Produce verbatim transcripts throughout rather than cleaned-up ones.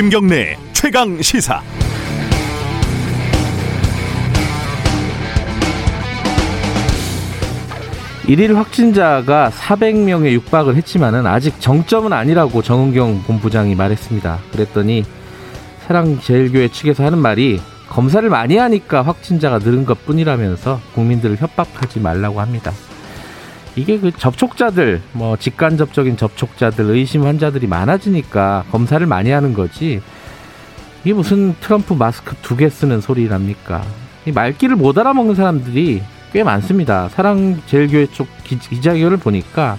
김경래 최강 시사. 일일 확진자가 사백 명에 육박을 했지만은 아직 정점은 아니라고 정은경 본부장이 말했습니다. 그랬더니 사랑제일교회 측에서 하는 말이 검사를 많이 하니까 확진자가 늘은 것뿐이라면서 국민들을 협박하지 말라고 합니다. 이게 그 접촉자들, 뭐 직간접적인 접촉자들, 의심 환자들이 많아지니까 검사를 많이 하는 거지. 이게 무슨 트럼프 마스크 두 개 쓰는 소리랍니까? 이 말귀를 못 알아먹는 사람들이 꽤 많습니다. 사랑제일교회 쪽 기자회견을 보니까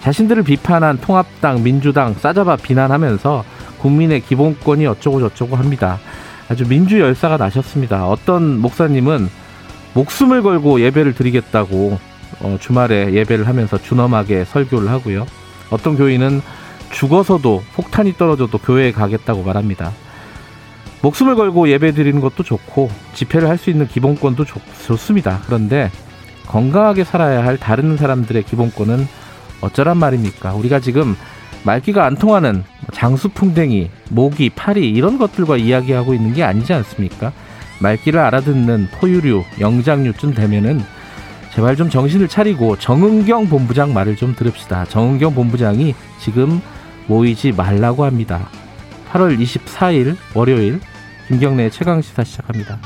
자신들을 비판한 통합당, 민주당 싸잡아 비난하면서 국민의 기본권이 어쩌고 저쩌고 합니다. 아주 민주 열사가 나셨습니다. 어떤 목사님은 목숨을 걸고 예배를 드리겠다고 어, 주말에 예배를 하면서 준엄하게 설교를 하고요. 어떤 교인은 죽어서도 폭탄이 떨어져도 교회에 가겠다고 말합니다. 목숨을 걸고 예배 드리는 것도 좋고 집회를 할 수 있는 기본권도 좋, 좋습니다. 그런데 건강하게 살아야 할 다른 사람들의 기본권은 어쩌란 말입니까? 우리가 지금 말귀가 안 통하는 장수풍뎅이, 모기, 파리 이런 것들과 이야기하고 있는 게 아니지 않습니까? 말귀를 알아듣는 포유류, 영장류쯤 되면은 제발 좀 정신을 차리고 정은경 본부장 말을 좀 들읍시다. 정은경 본부장이 지금 모이지 말라고 합니다. 팔월 이십사일 월요일 김경래 최강시사 시작합니다.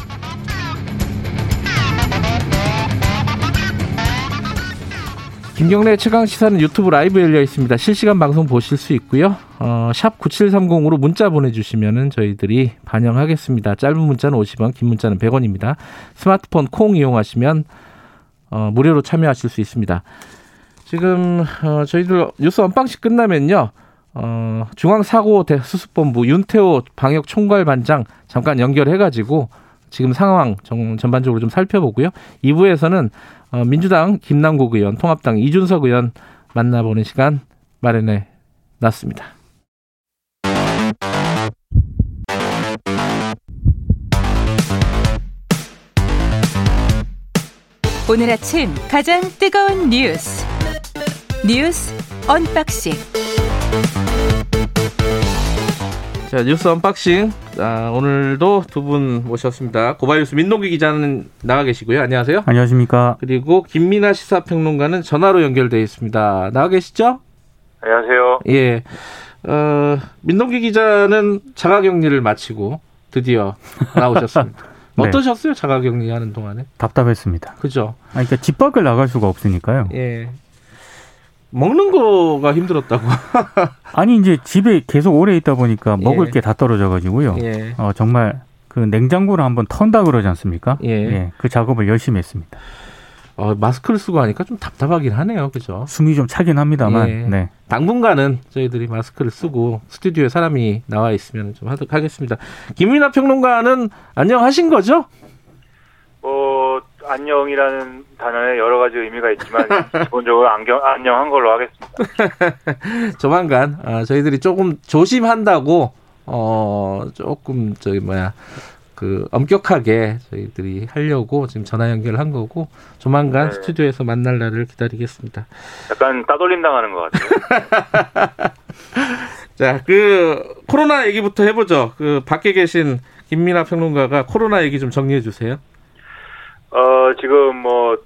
김경래 최강시사는 유튜브 라이브 열려 있습니다. 실시간 방송 보실 수 있고요. 어, 샵 구칠삼공으로 문자 보내주시면 저희들이 반영하겠습니다. 짧은 문자는 오십 원, 긴 문자는 백 원입니다. 스마트폰 콩 이용하시면 어, 무료로 참여하실 수 있습니다. 지금 어, 저희들 뉴스 언방식 끝나면요. 어, 중앙사고수습본부 윤태호 방역총괄반장 잠깐 연결해가지고 지금 상황 정, 전반적으로 좀 살펴보고요. 이 부에서는 어, 민주당 김남국 의원, 통합당 이준석 의원 만나보는 시간 마련해 놨습니다. 오늘 아침 가장 뜨거운 뉴스 뉴스 언박싱. 자, 뉴스 언박싱. 아, 오늘도 두 분 모셨습니다. 고발뉴스 민동기 기자는 나와 계시고요. 안녕하세요. 안녕하십니까. 그리고 김민아 시사평론가는 전화로 연결되어 있습니다. 나와 계시죠? 안녕하세요. 예. 어, 민동기 기자는 자가격리를 마치고 드디어 나오셨습니다. 네. 어떠셨어요? 자가격리하는 동안에? 답답했습니다. 그죠? 아, 그러니까 집 밖을 나갈 수가 없으니까요. 예. 먹는 거가 힘들었다고. 아니 이제 집에 계속 오래 있다 보니까 예. 먹을 게 다 떨어져가지고요. 예. 어, 정말 그 냉장고를 한번 턴다 그러지 않습니까? 예. 예. 그 작업을 열심히 했습니다. 어, 마스크를 쓰고 하니까 좀 답답하긴 하네요, 그죠? 숨이 좀 차긴 합니다만. 예. 네. 당분간은 저희들이 마스크를 쓰고 스튜디오에 사람이 나와 있으면 좀 하도록 하겠습니다. 김민아 평론가는 안녕하신 거죠? 어, 안녕이라는 단어에 여러 가지 의미가 있지만 기본적으로 안경, 안녕한 걸로 하겠습니다. 조만간 어, 저희들이 조금 조심한다고 어, 조금 저기 뭐야 그 엄격하게 저희들이 하려고 지금 전화 연결을 한 거고 조만간 네. 스튜디오에서 만날 날을 기다리겠습니다. 약간 따돌림 당하는 것 같아요. 자, 그 코로나 얘기부터 해보죠. 그 밖에 계신 김민아 평론가가 코로나 얘기 좀 정리해 주세요. 어, 지금 뭐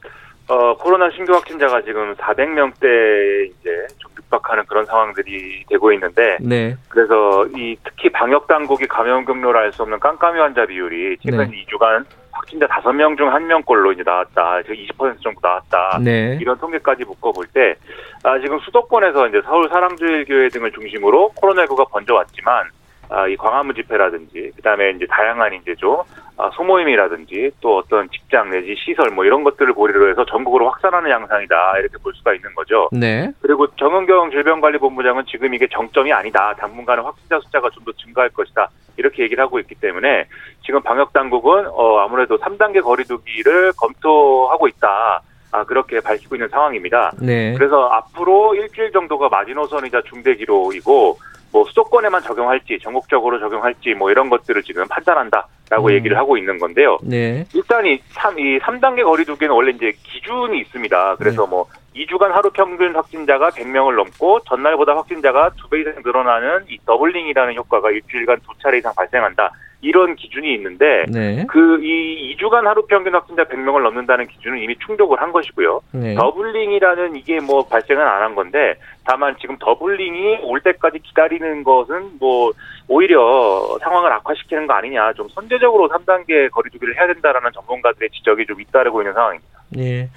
어, 코로나 신규 확진자가 지금 사백 명대에 이제 좀 육박하는 그런 상황들이 되고 있는데, 네. 그래서 이 특히 방역 당국이 감염 경로를 알 수 없는 깜깜이 환자 비율이 최근 네. 이 주간 확진자 다섯 명 중 한 명꼴로 이제 나왔다. 이십 퍼센트 정도 나왔다. 네. 이런 통계까지 묶어볼 때, 아, 지금 수도권에서 이제 서울 사랑제일교회 등을 중심으로 코로나십구가 번져왔지만. 아, 이 광화문 집회라든지, 그 다음에 이제 다양한 이제 좀, 아, 소모임이라든지, 또 어떤 직장 내지 시설 뭐 이런 것들을 고려로 해서 전국으로 확산하는 양상이다. 이렇게 볼 수가 있는 거죠. 네. 그리고 정은경 질병관리본부장은 지금 이게 정점이 아니다. 당분간은 확진자 숫자가 좀 더 증가할 것이다. 이렇게 얘기를 하고 있기 때문에 지금 방역당국은, 어, 아무래도 삼 단계 거리두기를 검토하고 있다. 아, 그렇게 밝히고 있는 상황입니다. 네. 그래서 앞으로 일주일 정도가 마지노선이자 중대기록이고, 뭐 수도권에만 적용할지 전국적으로 적용할지 뭐 이런 것들을 지금 판단한다라고 음. 얘기를 하고 있는 건데요. 네. 일단 이 삼 이 삼 단계 거리두기는 원래 이제 기준이 있습니다. 그래서 네. 뭐 이 주간 하루 평균 확진자가 백 명을 넘고 전날보다 확진자가 두 배 이상 늘어나는 이 더블링이라는 효과가 일주일간 두 차례 이상 발생한다. 이런 기준이 있는데 네. 그 이 이 주간 하루 평균 확진자 백 명을 넘는다는 기준은 이미 충족을 한 것이고요. 네. 더블링이라는 이게 뭐 발생은 안 한 건데 다만 지금 더블링이 올 때까지 기다리는 것은 뭐 오히려 상황을 악화시키는 거 아니냐. 좀 선제적으로 삼 단계 거리두기를 해야 된다라는 전문가들의 지적이 좀 잇따르고 있는 상황입니다. 네.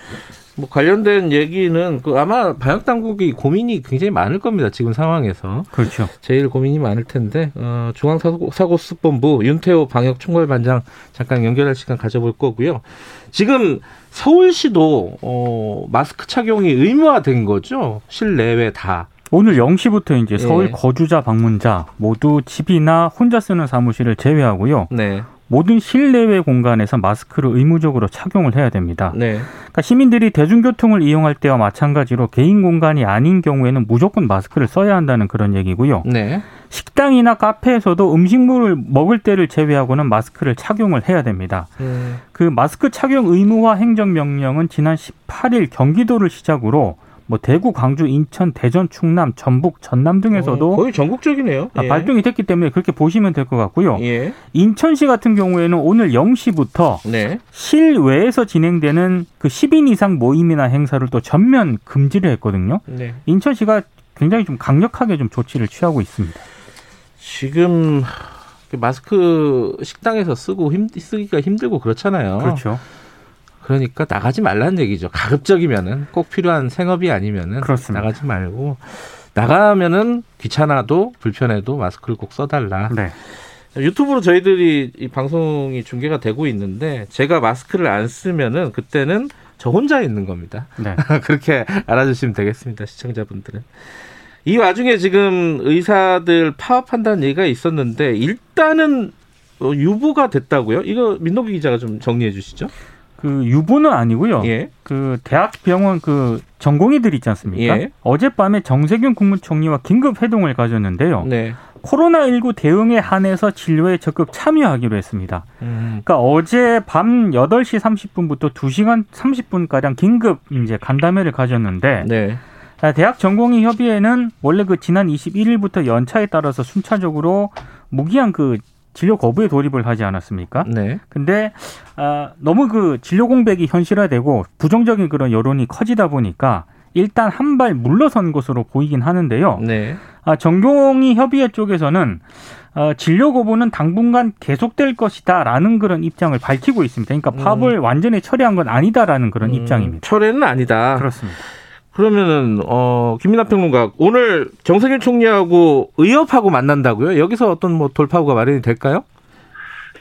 뭐 관련된 얘기는 그 아마 방역 당국이 고민이 굉장히 많을 겁니다. 지금 상황에서. 그렇죠. 제일 고민이 많을 텐데 어, 중앙사고수습본부 윤태호 방역 총괄반장 잠깐 연결할 시간 가져볼 거고요. 지금 서울시도 어, 마스크 착용이 의무화된 거죠. 실내외 다. 오늘 영 시부터 이제 서울 예. 거주자 방문자 모두 집이나 혼자 쓰는 사무실을 제외하고요. 네. 모든 실내외 공간에서 마스크를 의무적으로 착용을 해야 됩니다. 네. 그러니까 시민들이 대중교통을 이용할 때와 마찬가지로 개인 공간이 아닌 경우에는 무조건 마스크를 써야 한다는 그런 얘기고요. 네. 식당이나 카페에서도 음식물을 먹을 때를 제외하고는 마스크를 착용을 해야 됩니다. 음. 그 마스크 착용 의무화 행정명령은 지난 십팔 일 경기도를 시작으로 뭐 대구, 광주, 인천, 대전, 충남, 전북, 전남 등에서도 어, 거의 전국적이네요. 예. 발동이 됐기 때문에 그렇게 보시면 될 것 같고요. 예. 인천시 같은 경우에는 오늘 영 시부터 네. 실외에서 진행되는 그 십 인 이상 모임이나 행사를 또 전면 금지를 했거든요. 네. 인천시가 굉장히 좀 강력하게 좀 조치를 취하고 있습니다. 지금 마스크 식당에서 쓰고 힘, 쓰기가 힘들고 그렇잖아요. 그렇죠. 그러니까 나가지 말라는 얘기죠. 가급적이면은 꼭 필요한 생업이 아니면은 그렇습니다. 나가지 말고 나가면은 귀찮아도 불편해도 마스크를 꼭 써달라. 네. 유튜브로 저희들이 이 방송이 중계가 되고 있는데 제가 마스크를 안 쓰면은 그때는 저 혼자 있는 겁니다. 네. 그렇게 알아주시면 되겠습니다. 시청자분들은. 이 와중에 지금 의사들 파업한다는 얘기가 있었는데 일단은 유보가 됐다고요? 이거 민동기 기자가 좀 정리해 주시죠. 그 유보는 아니고요. 예. 그 대학병원 그 전공의들 있지 않습니까? 예. 어젯밤에 정세균 국무총리와 긴급 회동을 가졌는데요. 네. 코로나십구 대응에 한해서 진료에 적극 참여하기로 했습니다. 음. 그러니까 어제 밤 여덟 시 삼십 분부터 두 시간 삼십 분가량 긴급 이제 간담회를 가졌는데 네. 대학 전공의 협의회는 원래 그 지난 이십일 일부터 연차에 따라서 순차적으로 무기한 그 진료 거부에 돌입을 하지 않았습니까? 네. 근데 아, 너무 그 진료 공백이 현실화되고 부정적인 그런 여론이 커지다 보니까 일단 한 발 물러선 것으로 보이긴 하는데요. 네. 아, 정경희 협의회 쪽에서는 어, 진료 거부는 당분간 계속될 것이다라는 그런 입장을 밝히고 있습니다. 그러니까 파업을 음. 완전히 철회한 건 아니다라는 그런 음, 입장입니다. 철회는 아니다. 그렇습니다. 그러면은 어, 김민아 평론가 오늘 정세균 총리하고 의협하고 만난다고요? 여기서 어떤 뭐 돌파구가 마련이 될까요?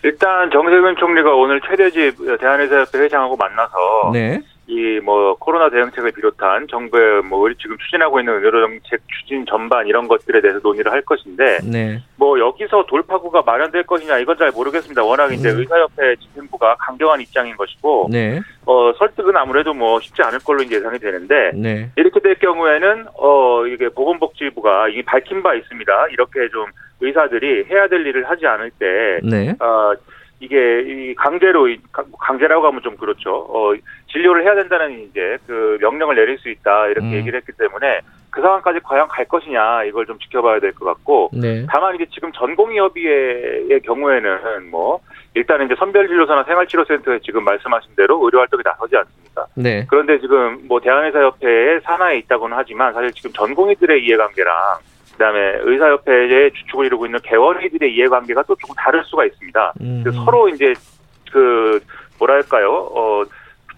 일단 정세균 총리가 오늘 최대집 대한의사협회 회장하고 만나서 네. 이 뭐 코로나 대응책을 비롯한 정부의 뭐 우리 지금 추진하고 있는 의료 정책 추진 전반 이런 것들에 대해서 논의를 할 것인데 네. 뭐 여기서 돌파구가 마련될 것이냐 이건 잘 모르겠습니다. 워낙 이제 네. 의사협회 집행부가 강경한 입장인 것이고 네. 어 설득은 아무래도 뭐 쉽지 않을 걸로 이제 예상이 되는데 네. 이렇게 될 경우에는 어 이게 보건복지부가 이게 밝힌 바 있습니다. 이렇게 좀 의사들이 해야 될 일을 하지 않을 때 네. 어, 이게 강제로 강제라고 하면 좀 그렇죠. 어, 진료를 해야 된다는 이제 그 명령을 내릴 수 있다 이렇게 음. 얘기를 했기 때문에 그 상황까지 과연 갈 것이냐 이걸 좀 지켜봐야 될 것 같고 네. 다만 이게 지금 전공의협의회의 경우에는 뭐 일단 이제 선별진료소나 생활치료센터에 지금 말씀하신 대로 의료활동에 나서지 않습니까? 네. 그런데 지금 뭐 대한의사협회의 산하에 있다고는 하지만 사실 지금 전공의들의 이해관계랑 그다음에 의사협회의 주축을 이루고 있는 개원의들의 이해관계가 또 조금 다를 수가 있습니다. 음. 그래서 서로 이제 그 뭐랄까요, 어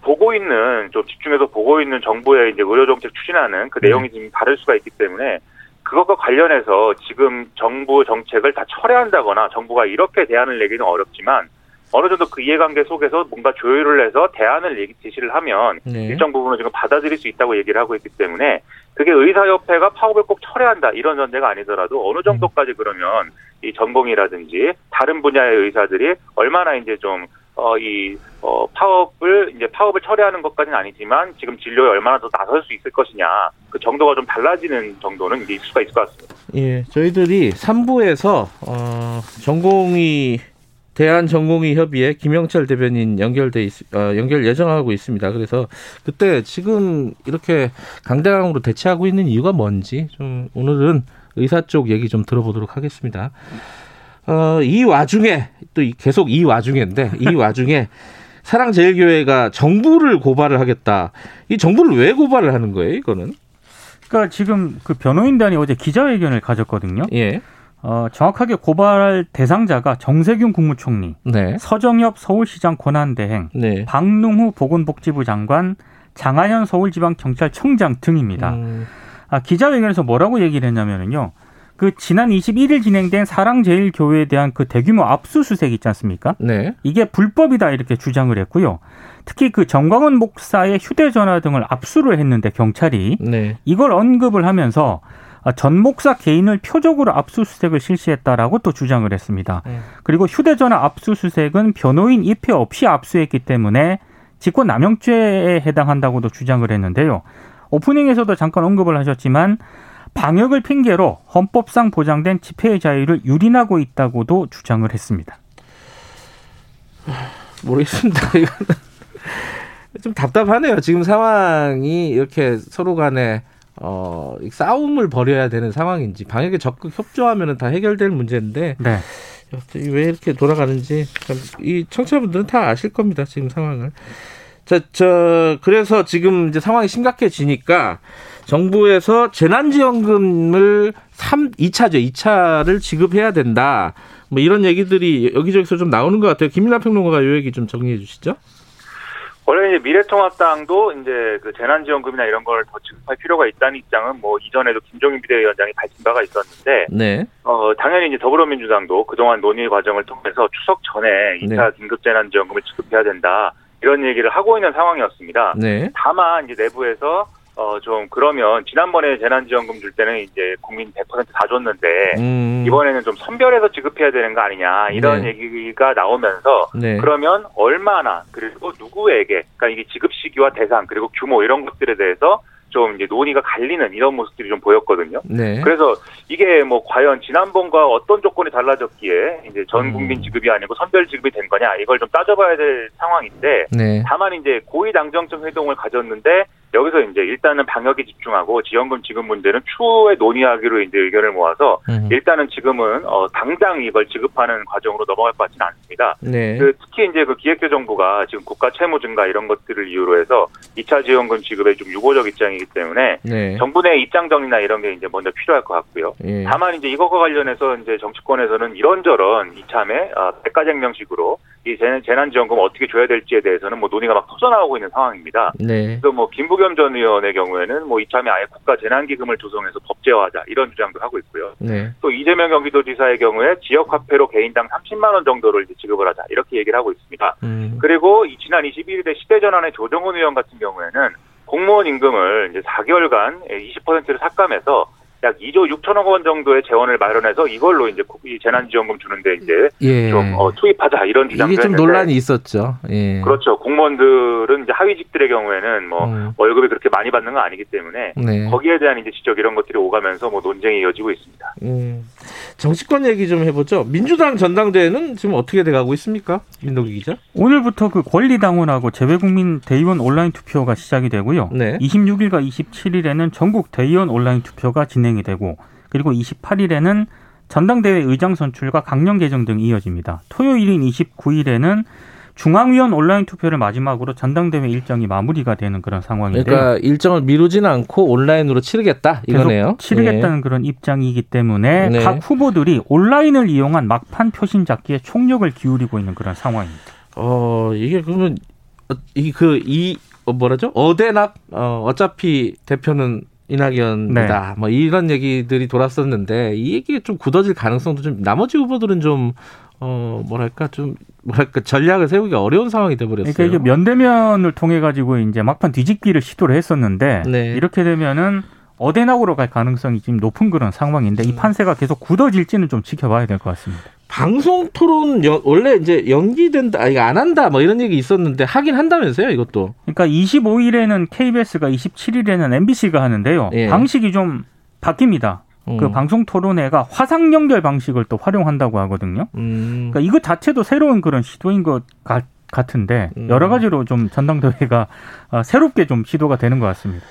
보고 있는 좀 집중해서 보고 있는 정부의 이제 의료 정책 추진하는 그 내용이 좀 다를 수가 있기 때문에 그것과 관련해서 지금 정부 정책을 다 철회한다거나 정부가 이렇게 대안을 내기는 어렵지만. 어느 정도 그 이해관계 속에서 뭔가 조율을 해서 대안을 얘기, 제시를 하면 네. 일정 부분은 지금 받아들일 수 있다고 얘기를 하고 있기 때문에 그게 의사협회가 파업을 꼭 철회한다 이런 전제가 아니더라도 어느 정도까지 그러면 이 전공이라든지 다른 분야의 의사들이 얼마나 이제 좀 어, 이, 어, 파업을, 이제 파업을 철회하는 것까지는 아니지만 지금 진료에 얼마나 더 나설 수 있을 것이냐. 그 정도가 좀 달라지는 정도는 이제 있을 수가 있을 것 같습니다. 예. 저희들이 삼 부에서, 어, 전공이 대한전공의 협의회 김영철 대변인 연결돼 있, 어, 연결 예정하고 있습니다. 그래서 그때 지금 이렇게 강대강으로 대치하고 있는 이유가 뭔지 좀 오늘은 의사 쪽 얘기 좀 들어보도록 하겠습니다. 어, 이 와중에 또 계속 이 와중인데 이 와중에 사랑제일교회가 정부를 고발을 하겠다. 이 정부를 왜 고발을 하는 거예요? 이거는? 그러니까 지금 그 변호인단이 어제 기자회견을 가졌거든요. 예. 어, 정확하게 고발 대상자가 정세균 국무총리, 네. 서정협 서울시장 권한대행, 네. 박능후 보건복지부 장관, 장하연 서울지방경찰청장 등입니다. 음. 아, 기자회견에서 뭐라고 얘기를 했냐면요. 그 지난 이십일 일 진행된 사랑제일교회에 대한 그 대규모 압수수색 있지 않습니까? 네. 이게 불법이다 이렇게 주장을 했고요. 특히 그 정광훈 목사의 휴대전화 등을 압수를 했는데 경찰이 네. 이걸 언급을 하면서 전 목사 개인을 표적으로 압수수색을 실시했다라고 또 주장을 했습니다. 네. 그리고 휴대전화 압수수색은 변호인 입회 없이 압수했기 때문에 직권남용죄에 해당한다고도 주장을 했는데요. 오프닝에서도 잠깐 언급을 하셨지만 방역을 핑계로 헌법상 보장된 집회의 자유를 유린하고 있다고도 주장을 했습니다. 모르겠습니다. 좀 답답하네요. 지금 상황이 이렇게 서로 간에 어, 싸움을 벌여야 되는 상황인지 방역에 적극 협조하면 다 해결될 문제인데 네. 왜 이렇게 돌아가는지 이 청취자분들은 다 아실 겁니다. 지금 상황을. 자, 저 그래서 지금 이제 상황이 심각해지니까 정부에서 재난지원금을 삼, 이 차죠. 이 차를 지급해야 된다. 뭐 이런 얘기들이 여기저기서 좀 나오는 것 같아요. 김민아 평론가가 이 얘기 좀 정리해 주시죠. 원래 이제 미래통합당도 이제 그 재난지원금이나 이런 걸 더 지급할 필요가 있다는 입장은 뭐 이전에도 김종인 비대위원장이 밝힌 바가 있었는데, 네. 어, 당연히 이제 더불어민주당도 그동안 논의 과정을 통해서 추석 전에 이 차 네. 긴급재난지원금을 지급해야 된다. 이런 얘기를 하고 있는 상황이었습니다. 네. 다만 이제 내부에서 어, 좀, 그러면, 지난번에 재난지원금 줄 때는 이제 국민 백 퍼센트 다 줬는데, 음. 이번에는 좀 선별해서 지급해야 되는 거 아니냐, 이런 네. 얘기가 나오면서, 네. 그러면 얼마나, 그리고 누구에게, 그러니까 이게 지급 시기와 대상, 그리고 규모 이런 것들에 대해서 좀 이제 논의가 갈리는 이런 모습들이 좀 보였거든요. 네. 그래서 이게 뭐 과연 지난번과 어떤 조건이 달라졌기에 이제 전 국민 지급이 아니고 선별 지급이 된 거냐, 이걸 좀 따져봐야 될 상황인데, 네. 다만 이제 고위당정청 회동을 가졌는데, 여기서 이제 일단은 방역에 집중하고 지원금 지급 문제는 추후에 논의하기로 이제 의견을 모아서 음. 일단은 지금은 어 당장 이걸 지급하는 과정으로 넘어갈 것 같지는 않습니다. 네. 그 특히 이제 그 기획재정부가 지금 국가 채무 증가 이런 것들을 이유로 해서 이 차 지원금 지급에 좀 유보적 입장이기 때문에 네. 정부 내 입장 정리나 이런 게 이제 먼저 필요할 것 같고요. 네. 다만 이제 이것과 관련해서 이제 정치권에서는 이런저런 이참에 백가쟁명식으로 이 재난지원금 어떻게 줘야 될지에 대해서는 뭐 논의가 막 터져나오고 있는 상황입니다. 네. 그래서 뭐 김부겸 전 의원의 경우에는 뭐 이참에 아예 국가 재난기금을 조성해서 법제화하자 이런 주장도 하고 있고요. 네. 또 이재명 경기도지사의 경우에 지역화폐로 개인당 삼십만 원 정도를 이제 지급을 하자 이렇게 얘기를 하고 있습니다. 음. 그리고 지난 이십일 일에 시대전환의 조정훈 의원 같은 경우에는 공무원 임금을 이제 사 개월간 이십 퍼센트를 삭감해서 약 이조 육천억 원 정도의 재원을 마련해서 이걸로 이제 재난지원금 주는데 이제 예. 좀 어, 투입하자 이런 주장도 이게 좀 했는데. 논란이 있었죠. 예. 그렇죠. 공무원들은 이제 하위직들의 경우에는 뭐 음. 월급이 그렇게 많이 받는 건 아니기 때문에 네. 거기에 대한 이제 지적 이런 것들이 오가면서 뭐 논쟁이 이어지고 있습니다. 음. 정치권 얘기 좀 해보죠. 민주당 전당대회는 지금 어떻게 돼가고 있습니까, 민동기 기자? 오늘부터 그 권리당원하고 재외국민 대의원 온라인 투표가 시작이 되고요. 네. 이십육일과 이십칠일에는 전국 대의원 온라인 투표가 진행. 이 되고 그리고 이십팔일에는 전당대회 의장 선출과 강령 개정 등이 이어집니다. 토요일인 이십구일에는 중앙위원 온라인 투표를 마지막으로 전당대회 일정이 마무리가 되는 그런 상황인데요. 그러니까 일정을 미루지는 않고 온라인으로 치르겠다 이거네요. 계속 치르겠다는 예. 그런 입장이기 때문에 네. 각 후보들이 온라인을 이용한 막판 표심 잡기에 총력을 기울이고 있는 그런 상황입니다. 어 이게 그러면 이 그 이 뭐라죠? 어대납 어, 어차피 대표는 이낙연이다. 네. 뭐 이런 얘기들이 돌았었는데 이 얘기가 좀 굳어질 가능성도 좀 나머지 후보들은 좀 어 뭐랄까 좀 뭐랄까 전략을 세우기가 어려운 상황이 돼버렸어요. 그러니까 이게 면대면을 통해 가지고 이제 막판 뒤집기를 시도를 했었는데 네. 이렇게 되면은 어대낙으로 갈 가능성이 지금 높은 그런 상황인데 이 판세가 계속 굳어질지는 좀 지켜봐야 될 것 같습니다. 방송 토론 여, 원래 이제 연기된다, 아니, 안 한다, 뭐 이런 얘기 있었는데 하긴 한다면서요, 이것도. 그러니까 이십오일에는 케이비에스가 이십칠일에는 엠비씨가 하는데요. 예. 방식이 좀 바뀝니다. 음. 그 방송 토론회가 화상 연결 방식을 또 활용한다고 하거든요. 음. 그러니까 이것 자체도 새로운 그런 시도인 것 같, 같은데 음. 여러 가지로 좀 전당대회가 새롭게 좀 시도가 되는 것 같습니다.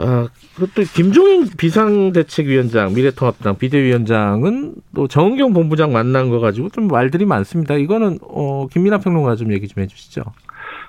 어, 그것도 김종인 비상대책위원장, 미래통합당 비대위원장은 또 정은경 본부장 만난 거 가지고 좀 말들이 많습니다. 이거는 어, 김민아 평론가 좀 얘기 좀 해주시죠.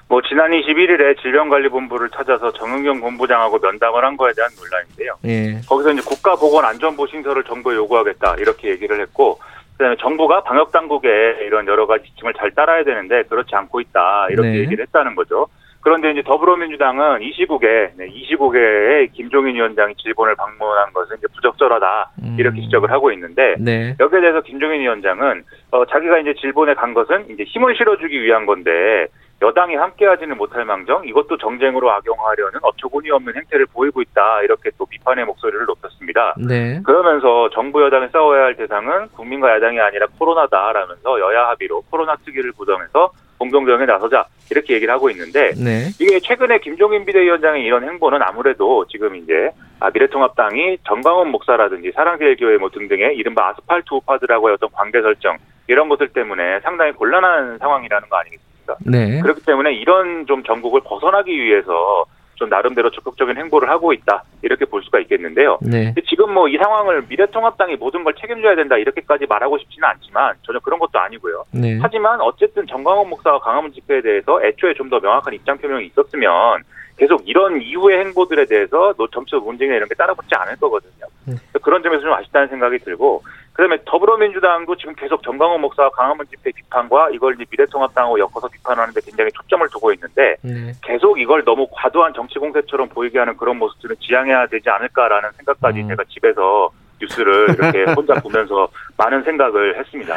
뭐 지난 이십일 일에 질병관리본부를 찾아서 정은경 본부장하고 면담을 한 거에 대한 논란인데요. 예. 거기서 이제 국가보건안전보신서를 정부에 요구하겠다 이렇게 얘기를 했고, 그다음에 정부가 방역당국의 이런 여러 가지 지침을 잘 따라야 되는데 그렇지 않고 있다 이렇게 네. 얘기를 했다는 거죠. 그런데 이제 더불어민주당은 이십오 개, 이십오 개의 김종인 위원장이 일본을 방문한 것은 이제 부적절하다 음. 이렇게 지적을 하고 있는데 네. 여기에 대해서 김종인 위원장은 어, 자기가 이제 일본에 간 것은 이제 힘을 실어주기 위한 건데 여당이 함께하지는 못할 망정 이것도 정쟁으로 악용하려는 어처구니없는 행태를 보이고 있다 이렇게 또 비판의 목소리를 높였습니다. 네. 그러면서 정부 여당이 싸워야 할 대상은 국민과 야당이 아니라 코로나다라면서 여야 합의로 코로나 특위를 구성해서 공동정에 나서자 이렇게 얘기를 하고 있는데 네. 이게 최근에 김종인 비대위원장의 이런 행보는 아무래도 지금 이제 미래통합당이 정광훈 목사라든지 사랑제일교회 뭐 등등의 이른바 아스팔트 우파들하고의 어떤 관계 설정 이런 것들 때문에 상당히 곤란한 상황이라는 거 아니겠습니까? 네. 그렇기 때문에 이런 좀 정국을 벗어나기 위해서 좀 나름대로 적극적인 행보를 하고 있다 이렇게 볼 수가 있겠는데요. 네. 지금 뭐 이 상황을 미래통합당이 모든 걸 책임져야 된다 이렇게까지 말하고 싶지는 않지만 전혀 그런 것도 아니고요. 네. 하지만 어쨌든 정광훈 목사와 강화문 집회에 대해서 애초에 좀 더 명확한 입장 표명이 있었으면 계속 이런 이후의 행보들에 대해서 점수 논쟁이나 이런 게 따라붙지 않을 거거든요. 네. 그런 점에서 좀 아쉽다는 생각이 들고, 그다음에 더불어민주당도 지금 계속 정광훈 목사와 강화문 집회 비판과 이걸 이제 미래통합당하고 엮어서 비판하는데 굉장히 초점을 두고 있는데 네. 계속 이걸 너무 과도한 정치 공세처럼 보이게 하는 그런 모습들은 지양해야 되지 않을까라는 생각까지 음. 제가 집에서 뉴스를 이렇게 혼자 보면서 많은 생각을 했습니다.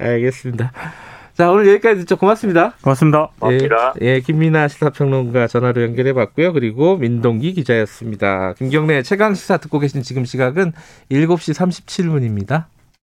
알겠습니다. 자, 오늘 여기까지 듣죠. 고맙습니다. 고맙습니다. 고맙습니다. 예, 예, 김민아 시사평론가 전화로 연결해봤고요. 그리고 민동기 기자였습니다. 김경래 최강시사 듣고 계신 지금 시각은 일곱 시 삼십칠 분입니다.